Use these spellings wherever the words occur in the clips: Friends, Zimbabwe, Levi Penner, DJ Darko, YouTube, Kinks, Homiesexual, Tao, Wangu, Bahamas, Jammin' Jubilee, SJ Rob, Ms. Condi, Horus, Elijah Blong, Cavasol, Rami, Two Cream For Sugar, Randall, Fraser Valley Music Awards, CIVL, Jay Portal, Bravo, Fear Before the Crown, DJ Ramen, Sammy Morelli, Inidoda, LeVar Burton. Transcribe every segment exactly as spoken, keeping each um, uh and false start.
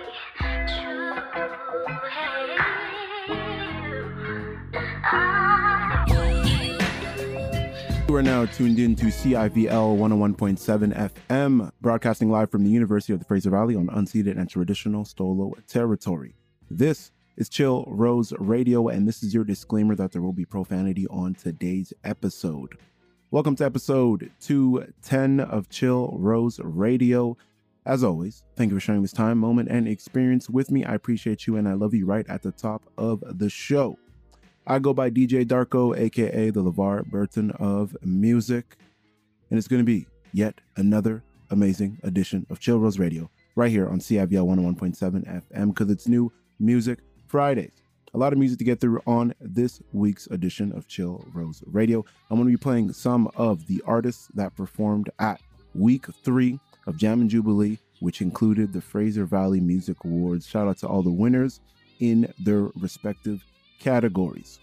You are now tuned in to C I V L one oh one point seven F M, broadcasting live from the University of the Fraser Valley on unceded and traditional Stolo territory. This is Chill Rose Radio, and this is your disclaimer that there will be profanity on today's episode. Welcome to episode two ten of Chill Rose Radio. As always, thank you for sharing this time, moment, and experience with me. I appreciate you, and I love you right at the top of the show. I go by D J Darko, a k a the LeVar Burton of music. And it's going to be yet another amazing edition of Chill Rose Radio right here on C I V L one oh one point seven F M, because it's New Music Fridays. A lot of music to get through on this week's edition of Chill Rose Radio. I'm going to be playing some of the artists that performed at week three of Jammin' Jubilee, which included the Fraser Valley Music Awards. Shout out to all the winners in their respective categories.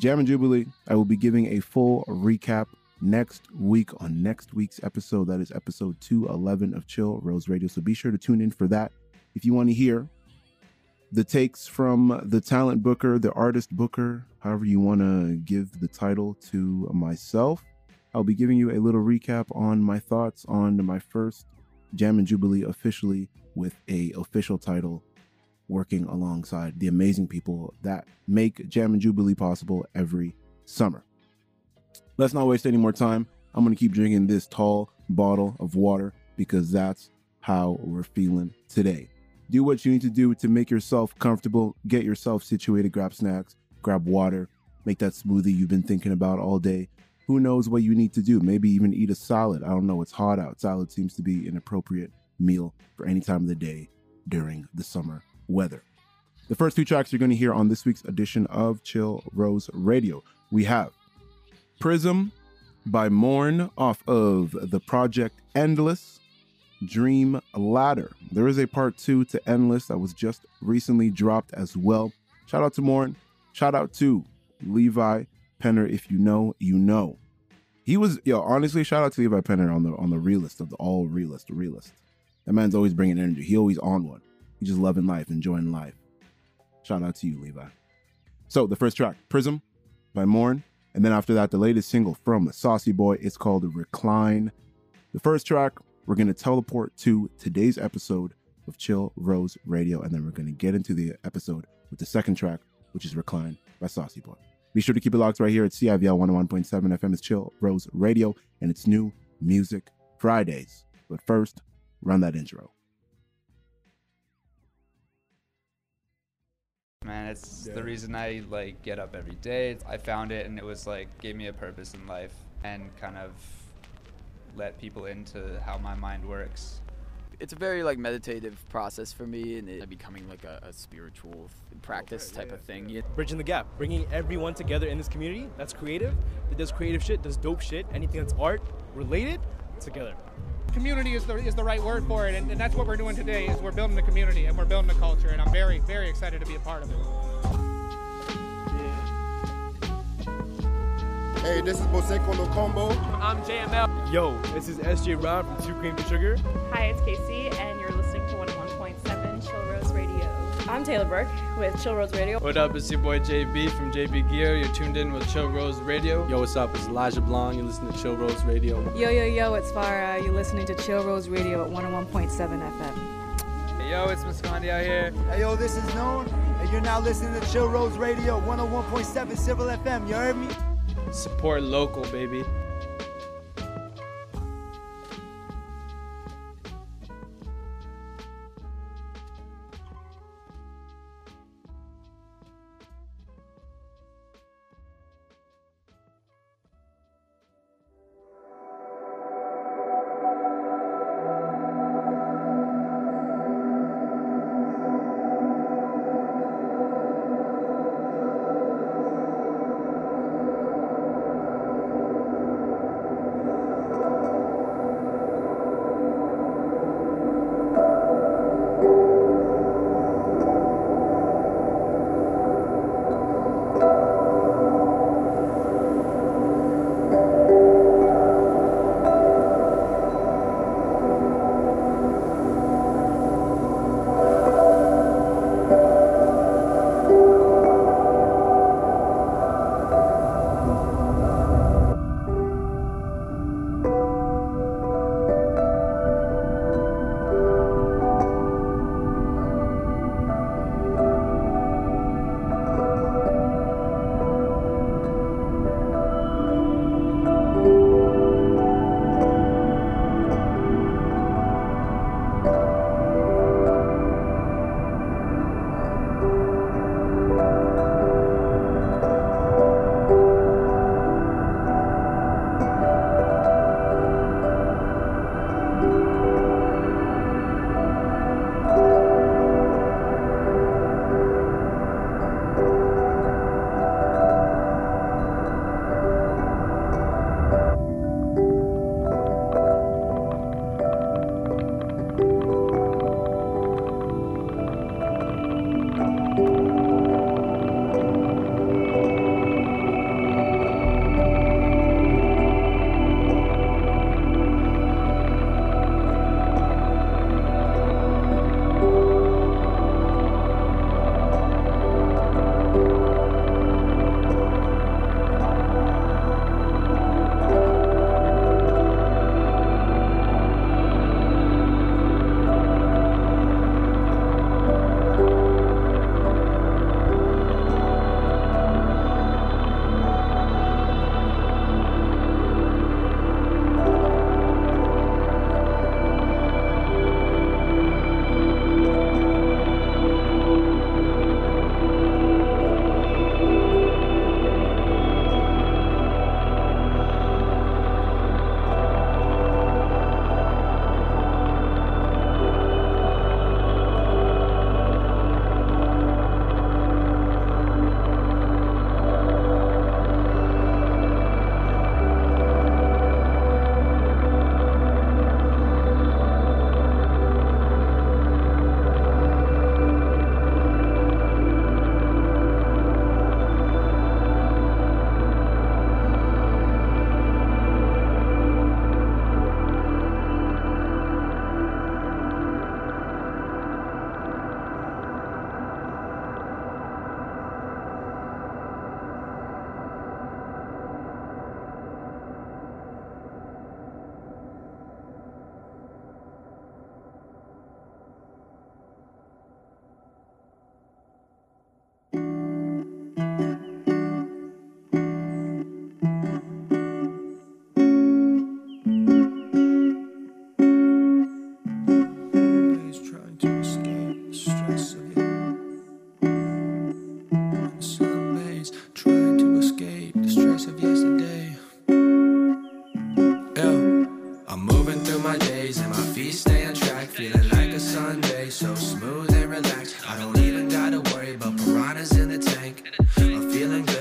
Jammin' Jubilee, I will be giving a full recap next week on next week's episode. That is episode two eleven of Chill Rose Radio. So be sure to tune in for that. If you want to hear the takes from the talent booker, the artist booker, however you want to give the title to myself, I'll be giving you a little recap on my thoughts on my first Jammin' Jubilee officially with a official title, working alongside the amazing people that make Jammin' Jubilee possible every summer. Let's not waste any more time. I'm going to keep drinking this tall bottle of water because that's how we're feeling today. Do what you need to do to make yourself comfortable, get yourself situated, grab snacks, grab water, make that smoothie you've been thinking about all day. Who knows what you need to do? Maybe even eat a salad. I don't know. It's hot out. Salad seems to be an appropriate meal for any time of the day during the summer weather. The first two tracks you're going to hear on this week's edition of Chill Rose Radio. We have Prism by Morn off of the project Endless, Dream Ladder. There is a part two to Endless that was just recently dropped as well. Shout out to Morn. Shout out to Levi Penner. If you know, you know. He was, yo, honestly, shout out to Levi Penner on the on the realist of the all realist, the realist. That man's always bringing energy. He always on one. He's just loving life, enjoying life. Shout out to you, Levi. So the first track, Prism by Morn. And then after that, the latest single from Saucy Boy. It's called Recline. The first track, we're going to teleport to today's episode of Chill Rose Radio. And then we're going to get into the episode with the second track, which is Recline by Saucy Boy. Be sure to keep it locked right here at C I V L one oh one point seven F M. It's Chill Rose Radio, and it's New Music Fridays. But first, run that intro. Man, it's yeah. the reason I like get up every day. I found it, and it was like gave me a purpose in life and kind of let people into how my mind works. It's a very like meditative process for me, and it's becoming like a, a spiritual practice type yeah, of thing. Yeah. Bridging the gap, bringing everyone together in this community that's creative, that does creative shit, does dope shit, anything that's art related, together. Community is the is the right word for it, and, and that's what we're doing today. Is we're building a community and we're building a culture, and I'm very, very excited to be a part of it. Hey, this is Jose Kondo Combo. I'm J M L. Yo, this is S J Rob from Two Cream For Sugar. Hi, it's Casey, and you're listening to one oh one point seven Chill Rose Radio. I'm Taylor Burke with Chill Rose Radio. What up, it's your boy J B from J B Gear. You're tuned in with Chill Rose Radio. Yo, what's up? It's Elijah Blong. You're listening to Chill Rose Radio. Yo, yo, yo, it's Farah. You're listening to Chill Rose Radio at one oh one point seven F M. Hey, yo, it's Miz Condi out here. Hey, yo, this is Noon, and you're now listening to Chill Rose Radio, one oh one point seven C I V L F M. You heard me? Support local, baby.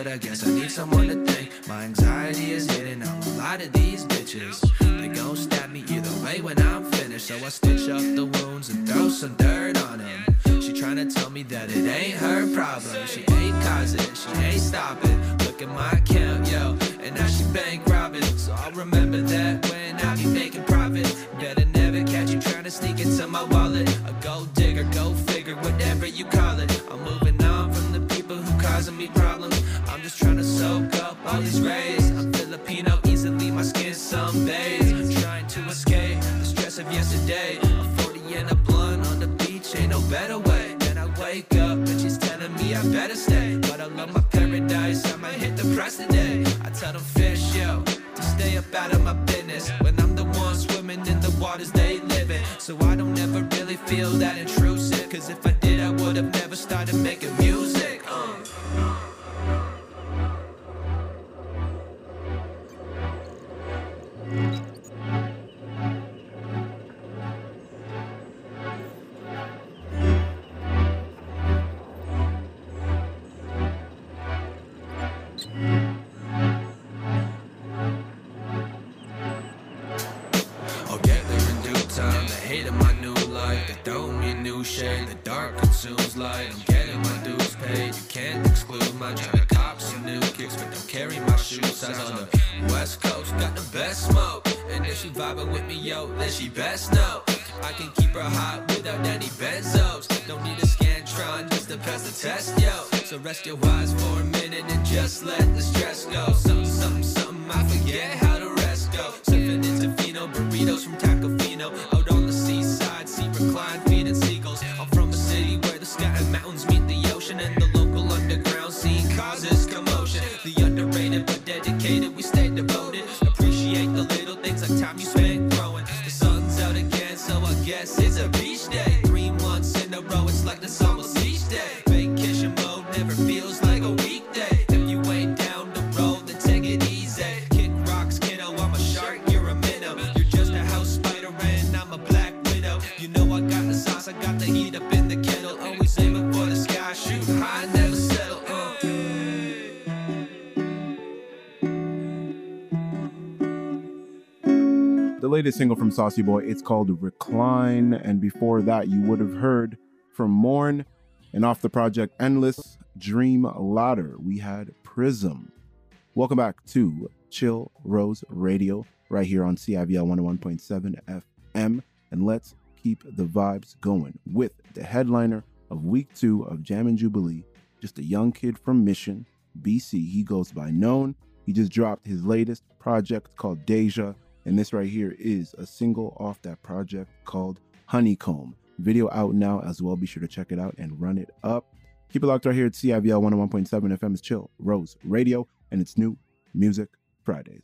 but I guess I need someone to think. My anxiety is hitting on a lot of these bitches. They gon' stab me either way when I'm finished, so I stitch up the wounds and throw some dirt on them. She tryna tell me that it ain't her problem. She ain't causing it, she ain't stopping. Look at my account, yo, and now she bank robbing. So I'll remember that when I be making profit. Better never catch you tryna sneak into my wallet. A gold digger, go figure, whatever you call it. I'm moving on from the people who causing me problems. I'm just tryna soak up all these rays. I'm Filipino, easily my skin sunbathes. Trying to escape the stress of yesterday. A forty and a blunt on the beach, ain't no better way. Wake up and she's telling me I better stay, but I love my paradise. I might hit the press today. I tell them fish, yo, to stay up out of my business when I'm the one swimming in the waters they live in. So I don't ever really feel that intrusive, cause if I did I would have never started making music. um. Shade, the dark consumes light. I'm getting my dues paid. You can't exclude my trying to cop some new kicks, but don't carry my shoe size on the West Coast. Got the best smoke, and if she vibing with me, yo, then she best know. I can keep her hot without any benzos. Don't need a Scantron just to pass the test, yo. So rest your eyes for a minute and just let the stress go. Something, something, something, I forget how to rest go. Sipping into Fino burritos from Taco Fino. Out on the seaside, see reclined feet and seagulls. I'm from a city where the sky and mountains meet the ocean, and the local underground scene causes commotion. The underrated but dedicated, we stay devoted. Appreciate the little things like time you spent growing. The sun's out again, so I guess it's a beach day. Three months in a row, it's like the summer beach day. Vacation mode never feels like a weekday. If you ain't down the road, then take it easy. Kick rocks, kiddo, I'm a shark, you're a minnow. You're just a house spider and I'm a black widow. You know I got the sauce, I got the heat up in the kettle. Always aiming for the sky, shoot high, never settle. uh. The latest single from Saucy Boy, it's called Recline, and before that you would have heard from Morn, and off the project Endless Dream Ladder we had Prism. Welcome back to Chill Rose Radio right here on C I V L one oh one point seven F M, and let's keep the vibes going with the headliner of week two of Jammin' Jubilee, just a young kid from Mission, B C. He goes by Noon. He just dropped his latest project called Deja, and this right here is a single off that project called Honeycomb. Video out now as well. Be sure to check it out and run it up. Keep it locked right here at C I V L one oh one point seven F M's Chill Rose Radio, and it's New Music Fridays.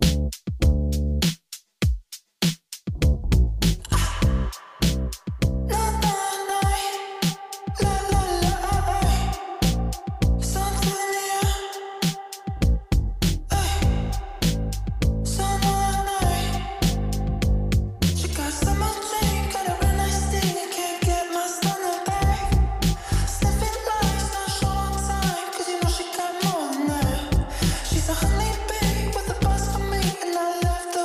She's a honey bee with a buzz for me, and I love the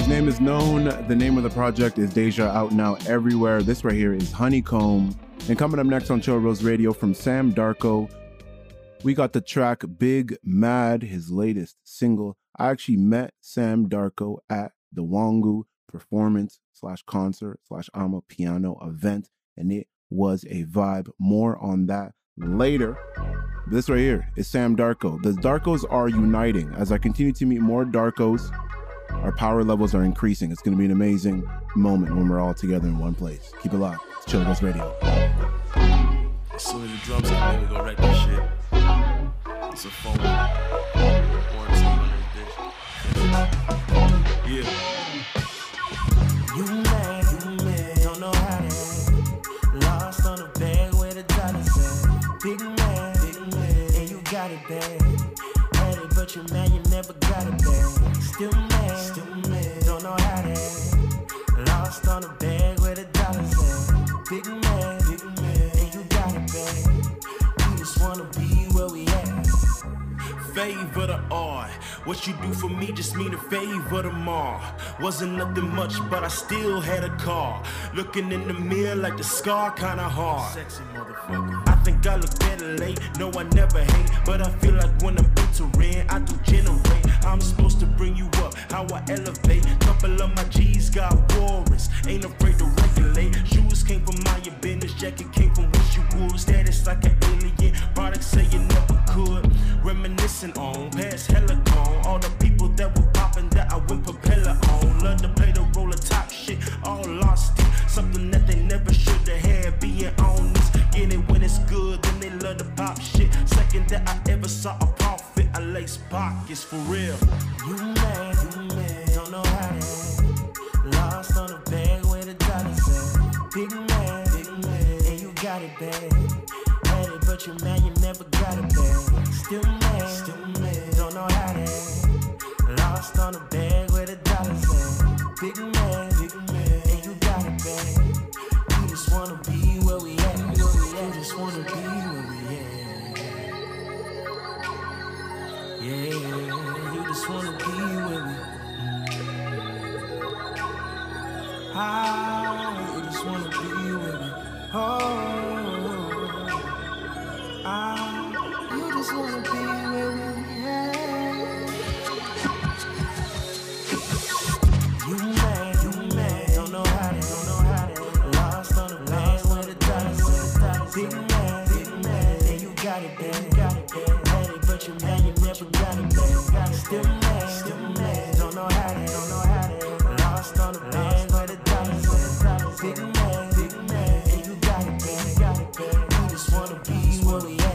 His name is Noon. The name of the project is Deja, out now everywhere. This right here is Honeycomb. And coming up next on Chill Rose Radio from Sam Darko, we got the track Big Mad, his latest single. I actually met Sam Darko at the Wangu performance slash concert slash Amapiano event, and it was a vibe. More on that later. This right here is Sam Darko. The Darkos are uniting. As I continue to meet more Darkos, our power levels are increasing. It's going to be an amazing moment when we're all together in one place. Keep it live. It's Chill Ghost Radio. As soon as the drums are there, we go right to shit. It's a phone. Yeah. You mad, you mad, don't know how to act. Lost on the bag where the dollar's at. Big man, big man, and you got it bad. Had it, but you're mad, you never got it bad. Still mad, still mad, don't know how to act. Lost on the bag where the dollar's at. Big man. Favor the art. What you do for me just mean a favor tomorrow. Wasn't nothing much, but I still had a car. Looking in the mirror like the scar kinda hard. Sexy motherfucker. I think I look better late. No, I never hate, but I feel like when I'm entering, I do generate. I'm supposed to bring you up, how I elevate. Couple of my G's got warrants, ain't afraid to regulate. Shoes came from my business, jacket came from what you wore. Status like an alien, product say you never could. Reminiscing on past hella gone, all the people that were popping that I went propeller on. Love to play the roller top shit, all lost it. Something that they never should have had, being honest. Get it when it's good, then they love to pop shit. Second that I ever saw a profit, I lace pockets for real. You mad, you mad, don't know how to act. Lost on the bag where the dollar's at. Big man, big man, and you got it bad. Had it, but you mad, you never got it bad. Still mad, still mad, don't know how to act. Lost on the bag where the dollar's at. Big man, big man, and you got it bad. We just wanna be where we at. We just wanna be where we at. Yeah, you just wanna be where we at. Ah, you just wanna be where we at. Oh, ah, you just wanna be where we at. You mad, you mad, don't know how to, don't know how to. Lost on the land where the dice. Big man, big man, and you got it bad, got it bad. Had it, but you mad, you never got it bad. Still mad, still mad, don't know how to, don't know how to. Lost on the band where the dollars at. Big man, big man, and you got it bad, got it bad. We just wanna be where we at.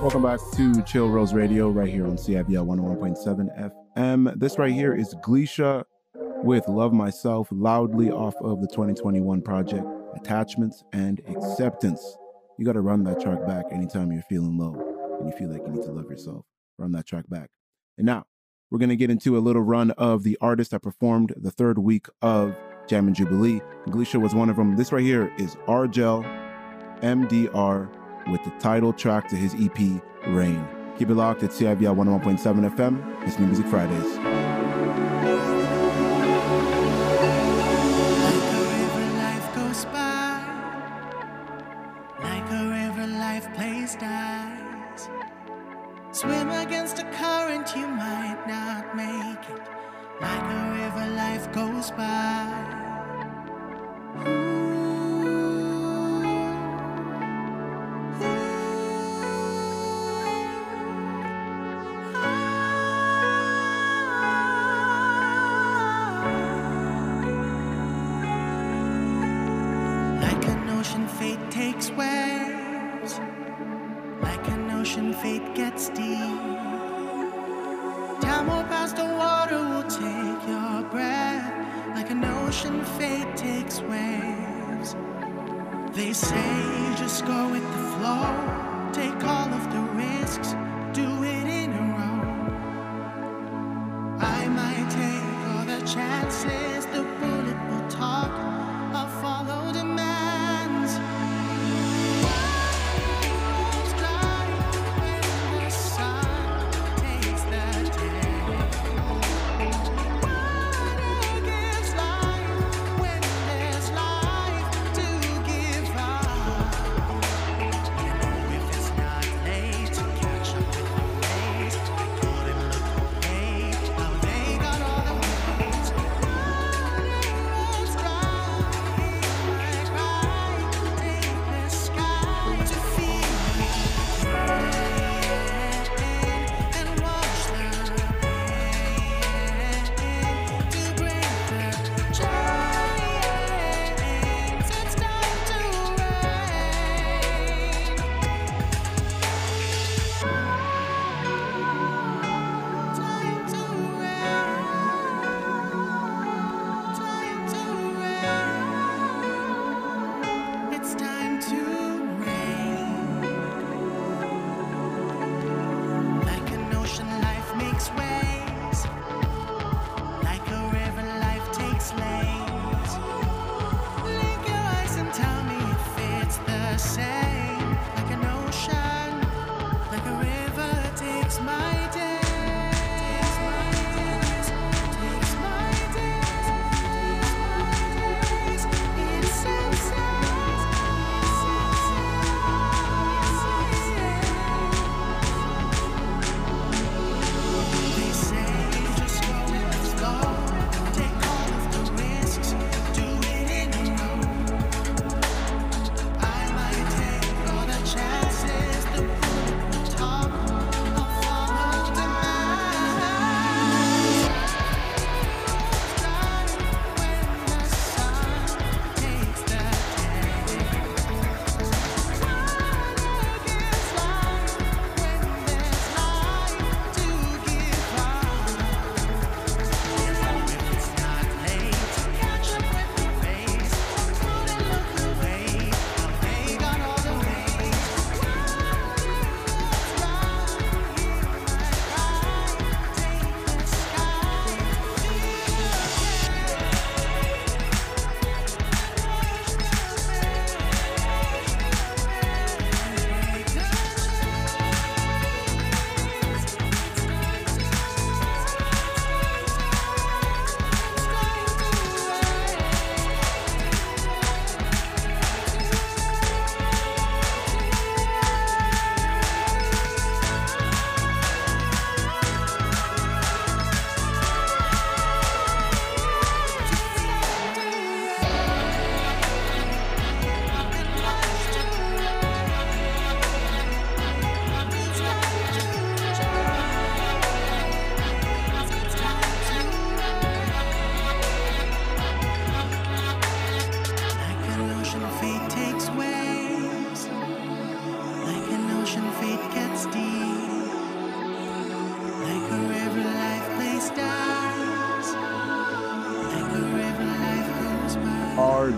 Welcome back to Chill Rose Radio right here on C I V L one oh one point seven F M. This right here is Gleesha with Love Myself, loudly off of the twenty twenty-one project, Attachments and Acceptance. You got to run that track back anytime you're feeling low and you feel like you need to love yourself. Run that track back. And now we're going to get into a little run of the artists that performed the third week of Jammin' Jubilee. Gleesha was one of them. This right here is Argel M D R with the title track to his E P, Rain. Keep it locked at C I V L one oh one point seven F M. It's New Music Fridays. Bye.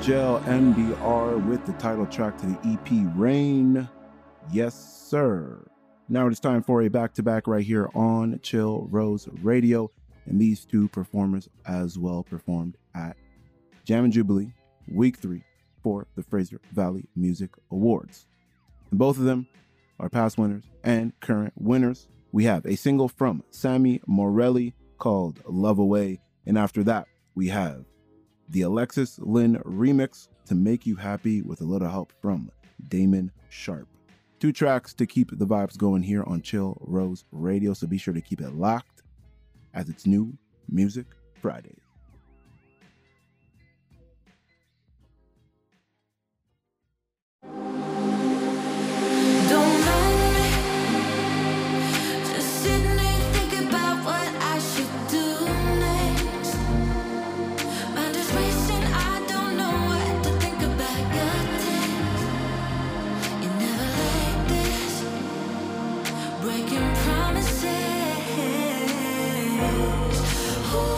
Argel M D R with the title track to the E P Rain. Yes, sir. Now it is time for a back-to-back right here on Chill Rose Radio. And these two performers as well performed at Jammin' Jubilee Week three for the Fraser Valley Music Awards. And both of them are past winners and current winners. We have a single from Sammy Morelli called Love Away. And after that, we have the Alexis Lynn remix to Make You Happy with a little help from Damon Sharp. Two tracks to keep the vibes going here on Chill Rose Radio, so be sure to keep it locked as it's New Music Friday. Breaking promises. Ooh.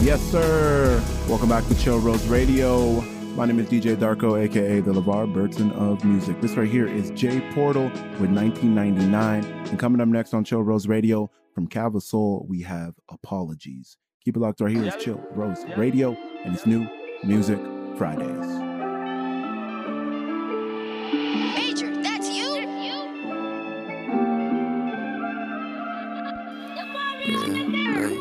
Yes, sir. Welcome back to Chill Rose Radio. My name is D J Darko, a k a the LeVar Burton of music. This right here is Jay Portal with nineteen ninety-nine. And coming up next on Chill Rose Radio, from Cavasol, we have Apologies. Keep it locked right here. It's Chill Rose Radio, and it's New Music Fridays. Major, that's you? That's you? yeah.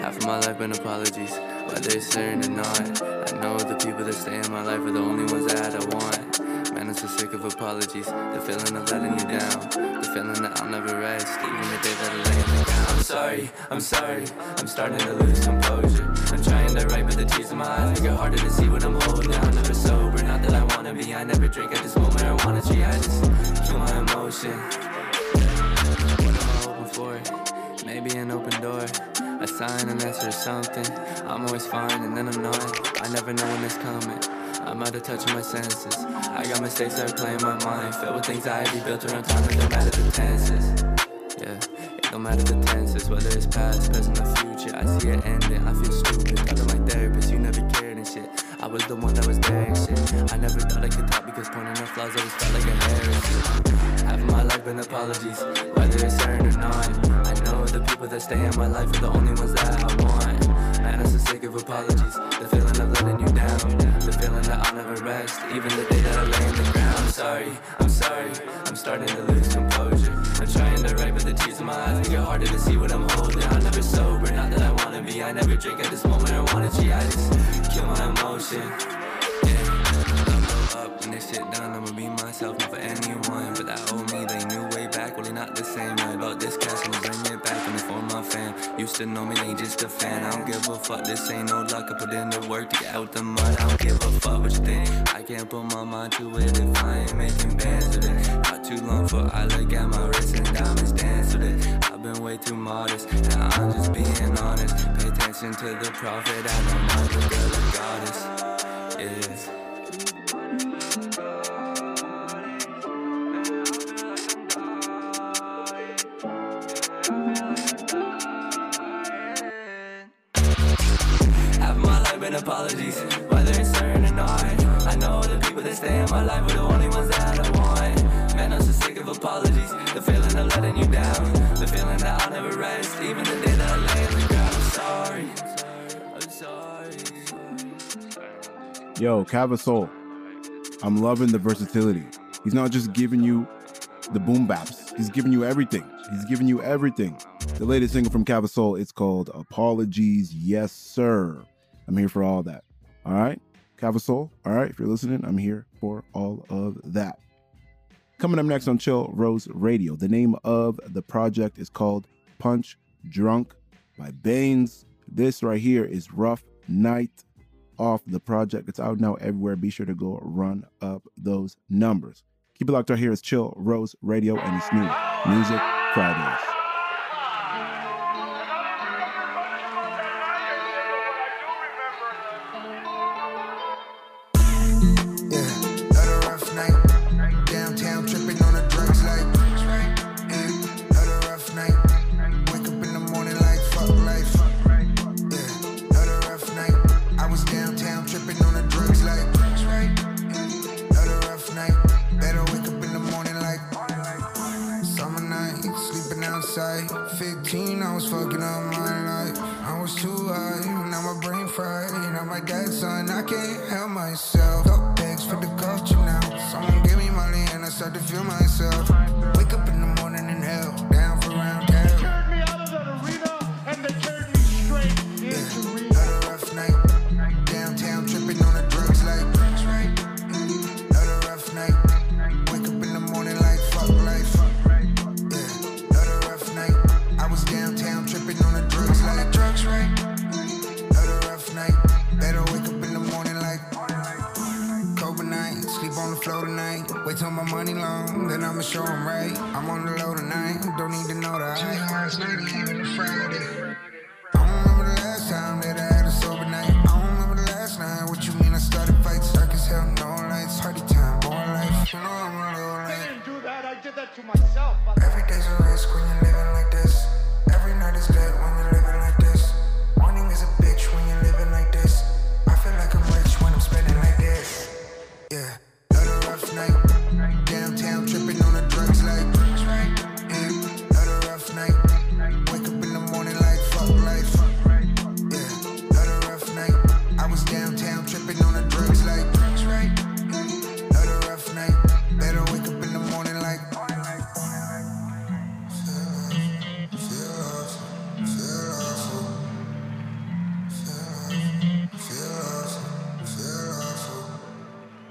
Half of my life been apologies, why they staring and not. I know the people that stay in my life are the only ones that I want. Man, I'm so sick of apologies, the feeling of letting you down, the feeling that I'll never rest, even the day that I lay me down. I'm sorry, I'm sorry, I'm starting to lose composure. I'm trying to write, but the tears in my eyes make it harder to see what I'm holding. I'm never sober, not that I wanna be. I never drink at this moment, I wanna cheat. I just feel my emotion. Maybe an open door, a sign, an answer or something. I'm always fine and then I'm not. I never know when it's coming. I'm out of touch with my senses. I got mistakes that are playing my mind, filled with anxiety built around time. It don't matter the tenses. Yeah, it don't matter the tenses. Whether it's past, present or future, I see it ending, I feel stupid. I don't like therapists, you never cared and shit. I was the one that was there and shit. I never thought I could talk because pointing out flaws always felt like a heresy. Half of my life been apologies, whether it's certain or not. I know the people that stay in my life are the only ones that I want. Man, I'm so sick of apologies, the feeling of letting you down, the feeling that I'll never rest, even the day that I lay in the ground. I'm sorry, I'm sorry, I'm starting to lose composure. I'm trying to write, but the tears in my eyes make it harder to see what I'm holding. I'm never sober, not that I wanna be. I never drink at this moment, I wanna cheat. I just kill my emotion. Yeah. Up when this shit done, I'ma be myself, not for anyone. But that old me, they knew way back, well, they not the same. Right about this cash, I'ma bring it back when it's for my fam. Used to know me, they just a fan. I don't give a fuck, this ain't no luck. I put in the work to get out the mud. I don't give a fuck what you think. I can't put my mind to it if I ain't making bands with it. Not too long for I look at my wrist and diamonds dance with it. I've been way too modest, now I'm just being honest. Pay attention to the prophet, I know my girl a goddess. Yes. Apologies, whether it's certain or not. I know the people that stay in my life were the only ones that I want. Man, I'm so sick of apologies, the feeling of letting you down, the feeling that I'll never rest, even the day that I lay in the ground. I'm sorry, I'm sorry. Yo, Cavasol, I'm loving the versatility. He's not just giving you the boom baps, he's giving you everything. He's giving you everything. The latest single from Cavasol, it's called Apologies, Yes Sir. I'm here for all that. All right? Cavasol, all right? If you're listening, I'm here for all of that. Coming up next on Chill Rose Radio, the name of the project is called Punch Drunk by Banes. This right here is Rough Night off the project. It's out now everywhere. Be sure to go run up those numbers. Keep it locked right here. It's Chill Rose Radio, and it's new Music Fridays. Downtown tripping on the drugs like drugs, right?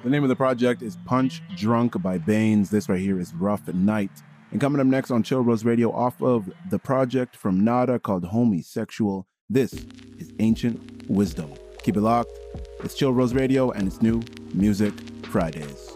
The name of the project is Punch Drunk by Banes. This right here is Rough Night. And coming up next on Chill Rose Radio, off of the project from Nada called Homiesexual, this is Ancient Wisdom. Keep it locked. It's Chill Rose Radio and it's New Music Fridays.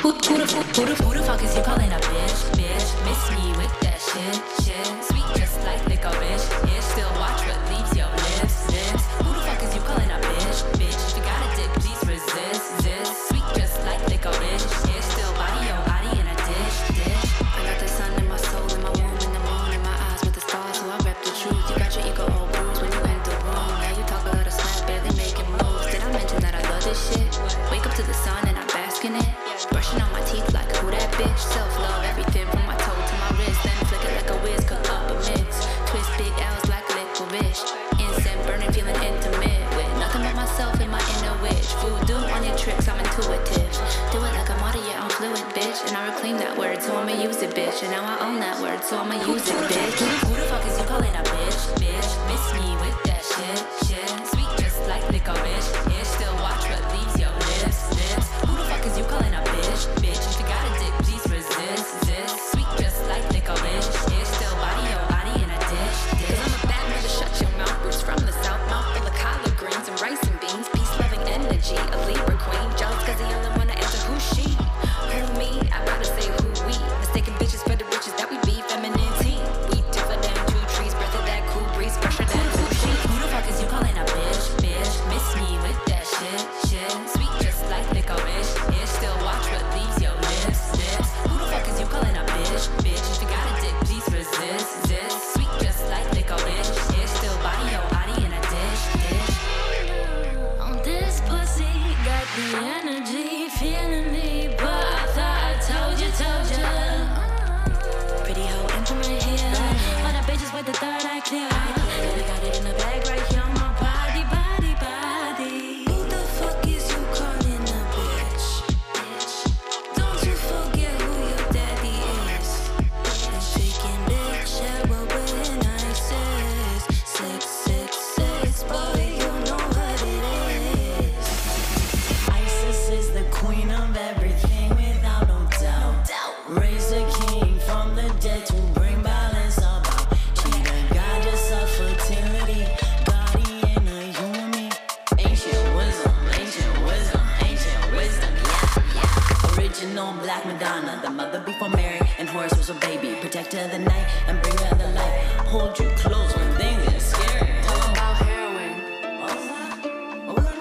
Who, who, the, who, the, who the fuck is you calling a bitch, bitch? Miss me with that shit, shit. Sweet just like liquor, bitch, bitch. Still watch what leaves your lips, lips. Who the fuck is you calling a bitch, bitch? If you got a dick, please resist, this. Sweet just like liquor, bitch, bitch. Still body your body in a dish, dish. I got the sun in my soul, in my womb, in the moon, in my eyes with the stars, so I rep the truth. You got your ego all bruised when you went the wrong. Now you talk a lot of smack, barely making moves. Did I mention that I love this shit? Wake up to the sun and I'm basking it. Brushing on my teeth like who that bitch. Self-love, everything from my toe to my wrist. Then flick it like a whiz, cook up a mix. Twist big L's like liquid bitch. Incense burning, feeling intimate. With nothing but myself and my inner witch. Voodoo on your tricks, I'm intuitive. Do it like I'm out of here, I'm fluid, bitch. And I reclaim that word, so I'ma use it, bitch. And now I own that word, so I'ma use it, bitch. Who the fuck is you calling a bitch, bitch? Miss me with that shit, shit. Sweet just like liquor, bitch. Yeah, still watch what leaves your lips, lips. Who the fuck is you calling a bitch? Bitch, if you got a dick, please resist this. Sweet just like liquor, bitch. It's still body your body in a dish, dish. Cause I'm a bad mother, shut your mouth. Bruce from the south, mouth full of collard greens and rice and beans. Peace-loving energy, a Libra queen. Jealous cause the only one to answer who she. Who me, I gotta say who we. Mistaken bitches for the riches that we be. Feminine tea, we tougher than two trees. Breath of that cool breeze, fresher than who she. Who the fuck is you calling a bitch, bitch? Miss me with that shit, shit. Sweet just like liquor, bitch. Still watch what leaves your lips, lips. Who the fuck is you calling a bitch, bitch? If you got a dick, please resist this. Sweet just like liquor, bitch. It's still body your body in a dish, dish. On this pussy, got the energy feeling me, but I thought I told you, told you. Pretty hoe instrument here, when a bitch is with the third eye clear. Really got it in the bag right here on my body, body, body. Black Madonna, the mother before Mary, and Horus was a baby. Protector of the night and bringer of the light. Hold you close when things are scary. Talk about heroin. What was that? What was that?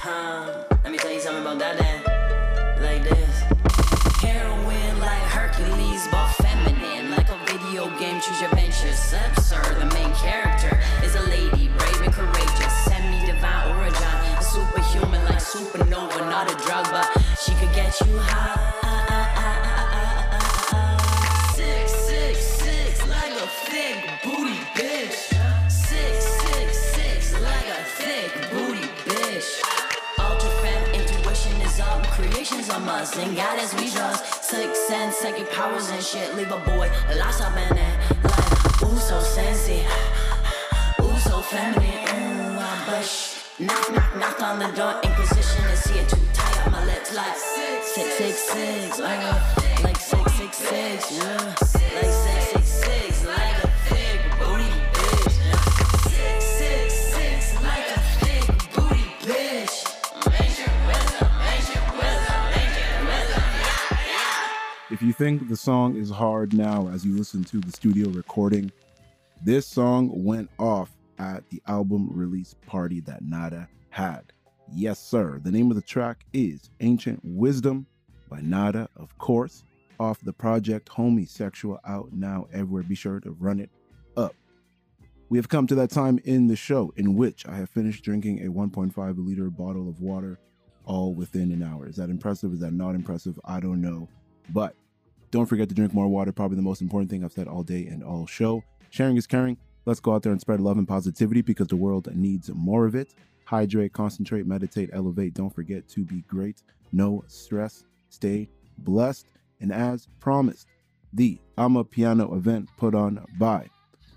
Heroin. Heroin. Let me tell you something about that, Dad. Like this. Heroin like Hercules, but feminine. Like a video game, choose your venture. Sub-sir, the main character is a lady, brave and courageous. Semi-divine origin, superhuman like supernova, not a drug, but she could get you high. Uh, uh, uh, uh, uh, uh. Six, six, six, like a thick booty bitch. Six, six, six, like a thick booty bitch. Ultra femme, intuition is up, creation's a must, and God is we trust. Sixth sense, psychic powers and shit. Leave a boy, a loss of man, like ooh so sensy, ooh so feminine, ooh I bush. Knock, knock, knock on the door, inquisition is here to tie up my lips like six six six, like a, like six six six, yeah, like six six six, like a thick booty bitch, six six six, like a thick booty bitch, major wisdom, major wisdom, major wisdom, yeah, yeah. If you think the song is hard now as you listen to the studio recording, this song went off at the album release party that Nada had. Yes, sir. The name of the track is Ancient Wisdom by Nada, of course, off the project Homiesexual, out now everywhere. Be sure to run it up. We have come to that time in the show in which I have finished drinking a one point five liter bottle of water all within an hour. Is that impressive? Is that not impressive? I don't know. But don't forget to drink more water. Probably the most important thing I've said all day and all show. Sharing is caring. Let's go out there and spread love and positivity because the world needs more of it. Hydrate, concentrate, meditate, elevate. Don't forget to be great. No stress. Stay blessed. And as promised, the Amapiano event put on by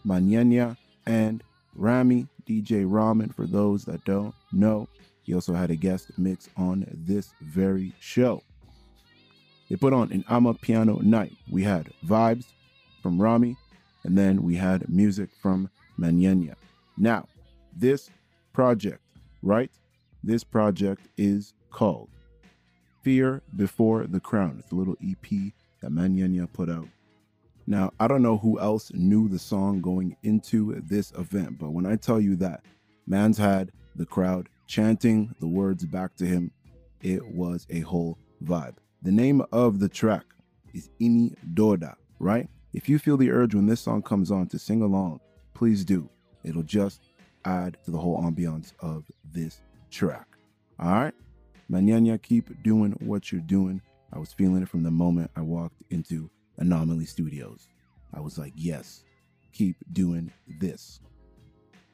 Manenia and Rami, D J Ramen, for those that don't know. He also had a guest mix on this very show. They put on an Amapiano night. We had Vibes from Rami, and then we had music from Manenia. Now, this project, right? This project is called Fear Before the Crown. It's a little E P that Manenia put out. Now, I don't know who else knew the song going into this event, but when I tell you that, man's had the crowd chanting the words back to him. It was a whole vibe. The name of the track is Inidoda, right? If you feel the urge when this song comes on to sing along, please do. It'll just add to the whole ambiance of this track. All right? Manenia, keep doing what you're doing. I was feeling it from the moment I walked into Anomaly Studios. I was like, yes, keep doing this.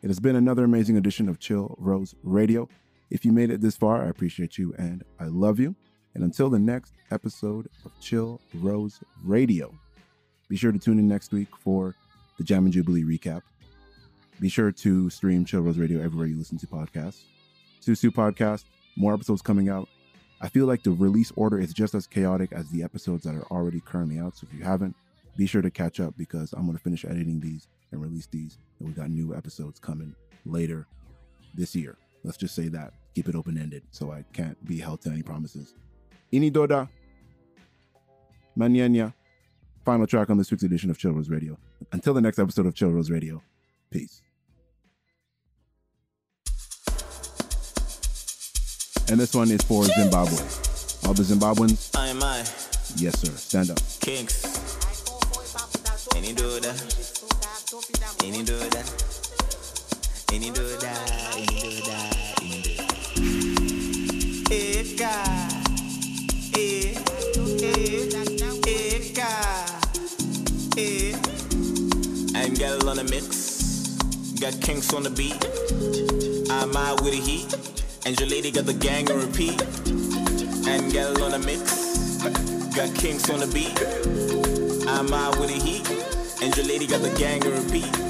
It has been another amazing edition of Chill Rose Radio. If you made it this far, I appreciate you and I love you. And until the next episode of Chill Rose Radio, be sure to tune in next week for the Jammin' Jubilee recap. Be sure to stream Chill Rose Radio everywhere you listen to podcasts. Susu Podcast, more episodes coming out. I feel like the release order is just as chaotic as the episodes that are already currently out. So if you haven't, be sure to catch up because I'm going to finish editing these and release these. And we got new episodes coming later this year. Let's just say that. Keep it open-ended so I can't be held to any promises. Inidoda, Manenia, final track on this week's edition of Chill Rose Radio. Until the next episode of Chill Rose Radio, peace. And this one is for Zimbabwe. All the Zimbabweans. I am I. Yes, sir. Stand up. Kinks. Inidoda. Inidoda. Inidoda. Inidoda. Inidoda. Eka. E. Eka. E. I'm got it on the mix. Got Kinks on the beat. I'm out with the heat. And your lady got the gang on repeat. And gal on the mix. Got Kinks on the beat. I'm out with the heat. And your lady got the gang on repeat.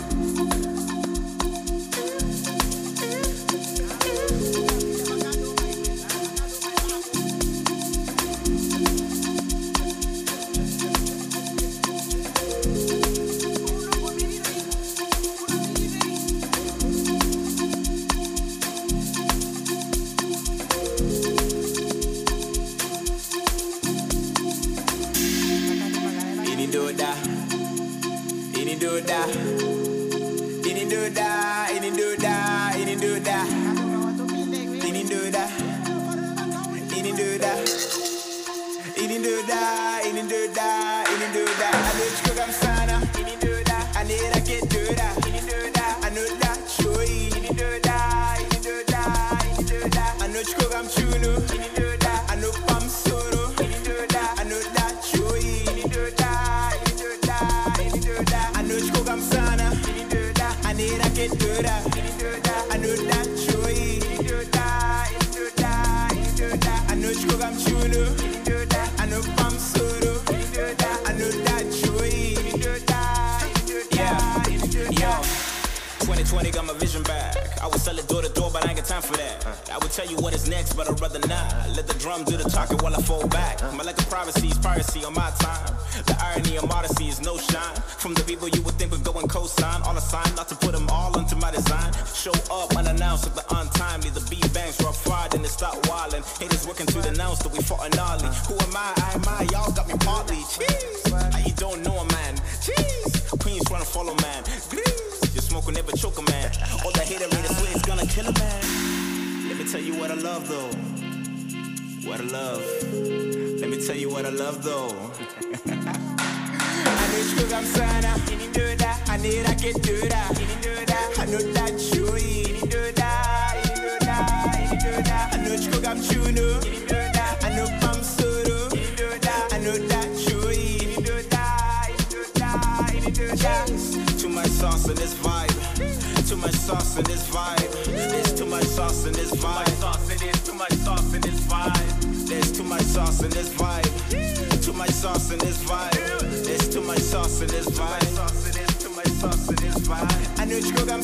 I know you come sana,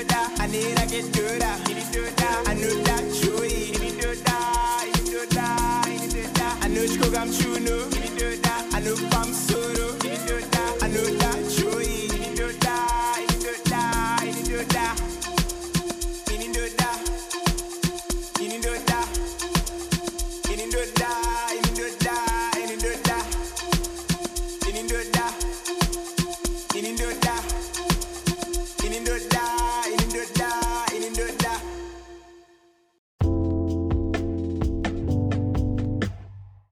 I need I get dirty, I know that. got you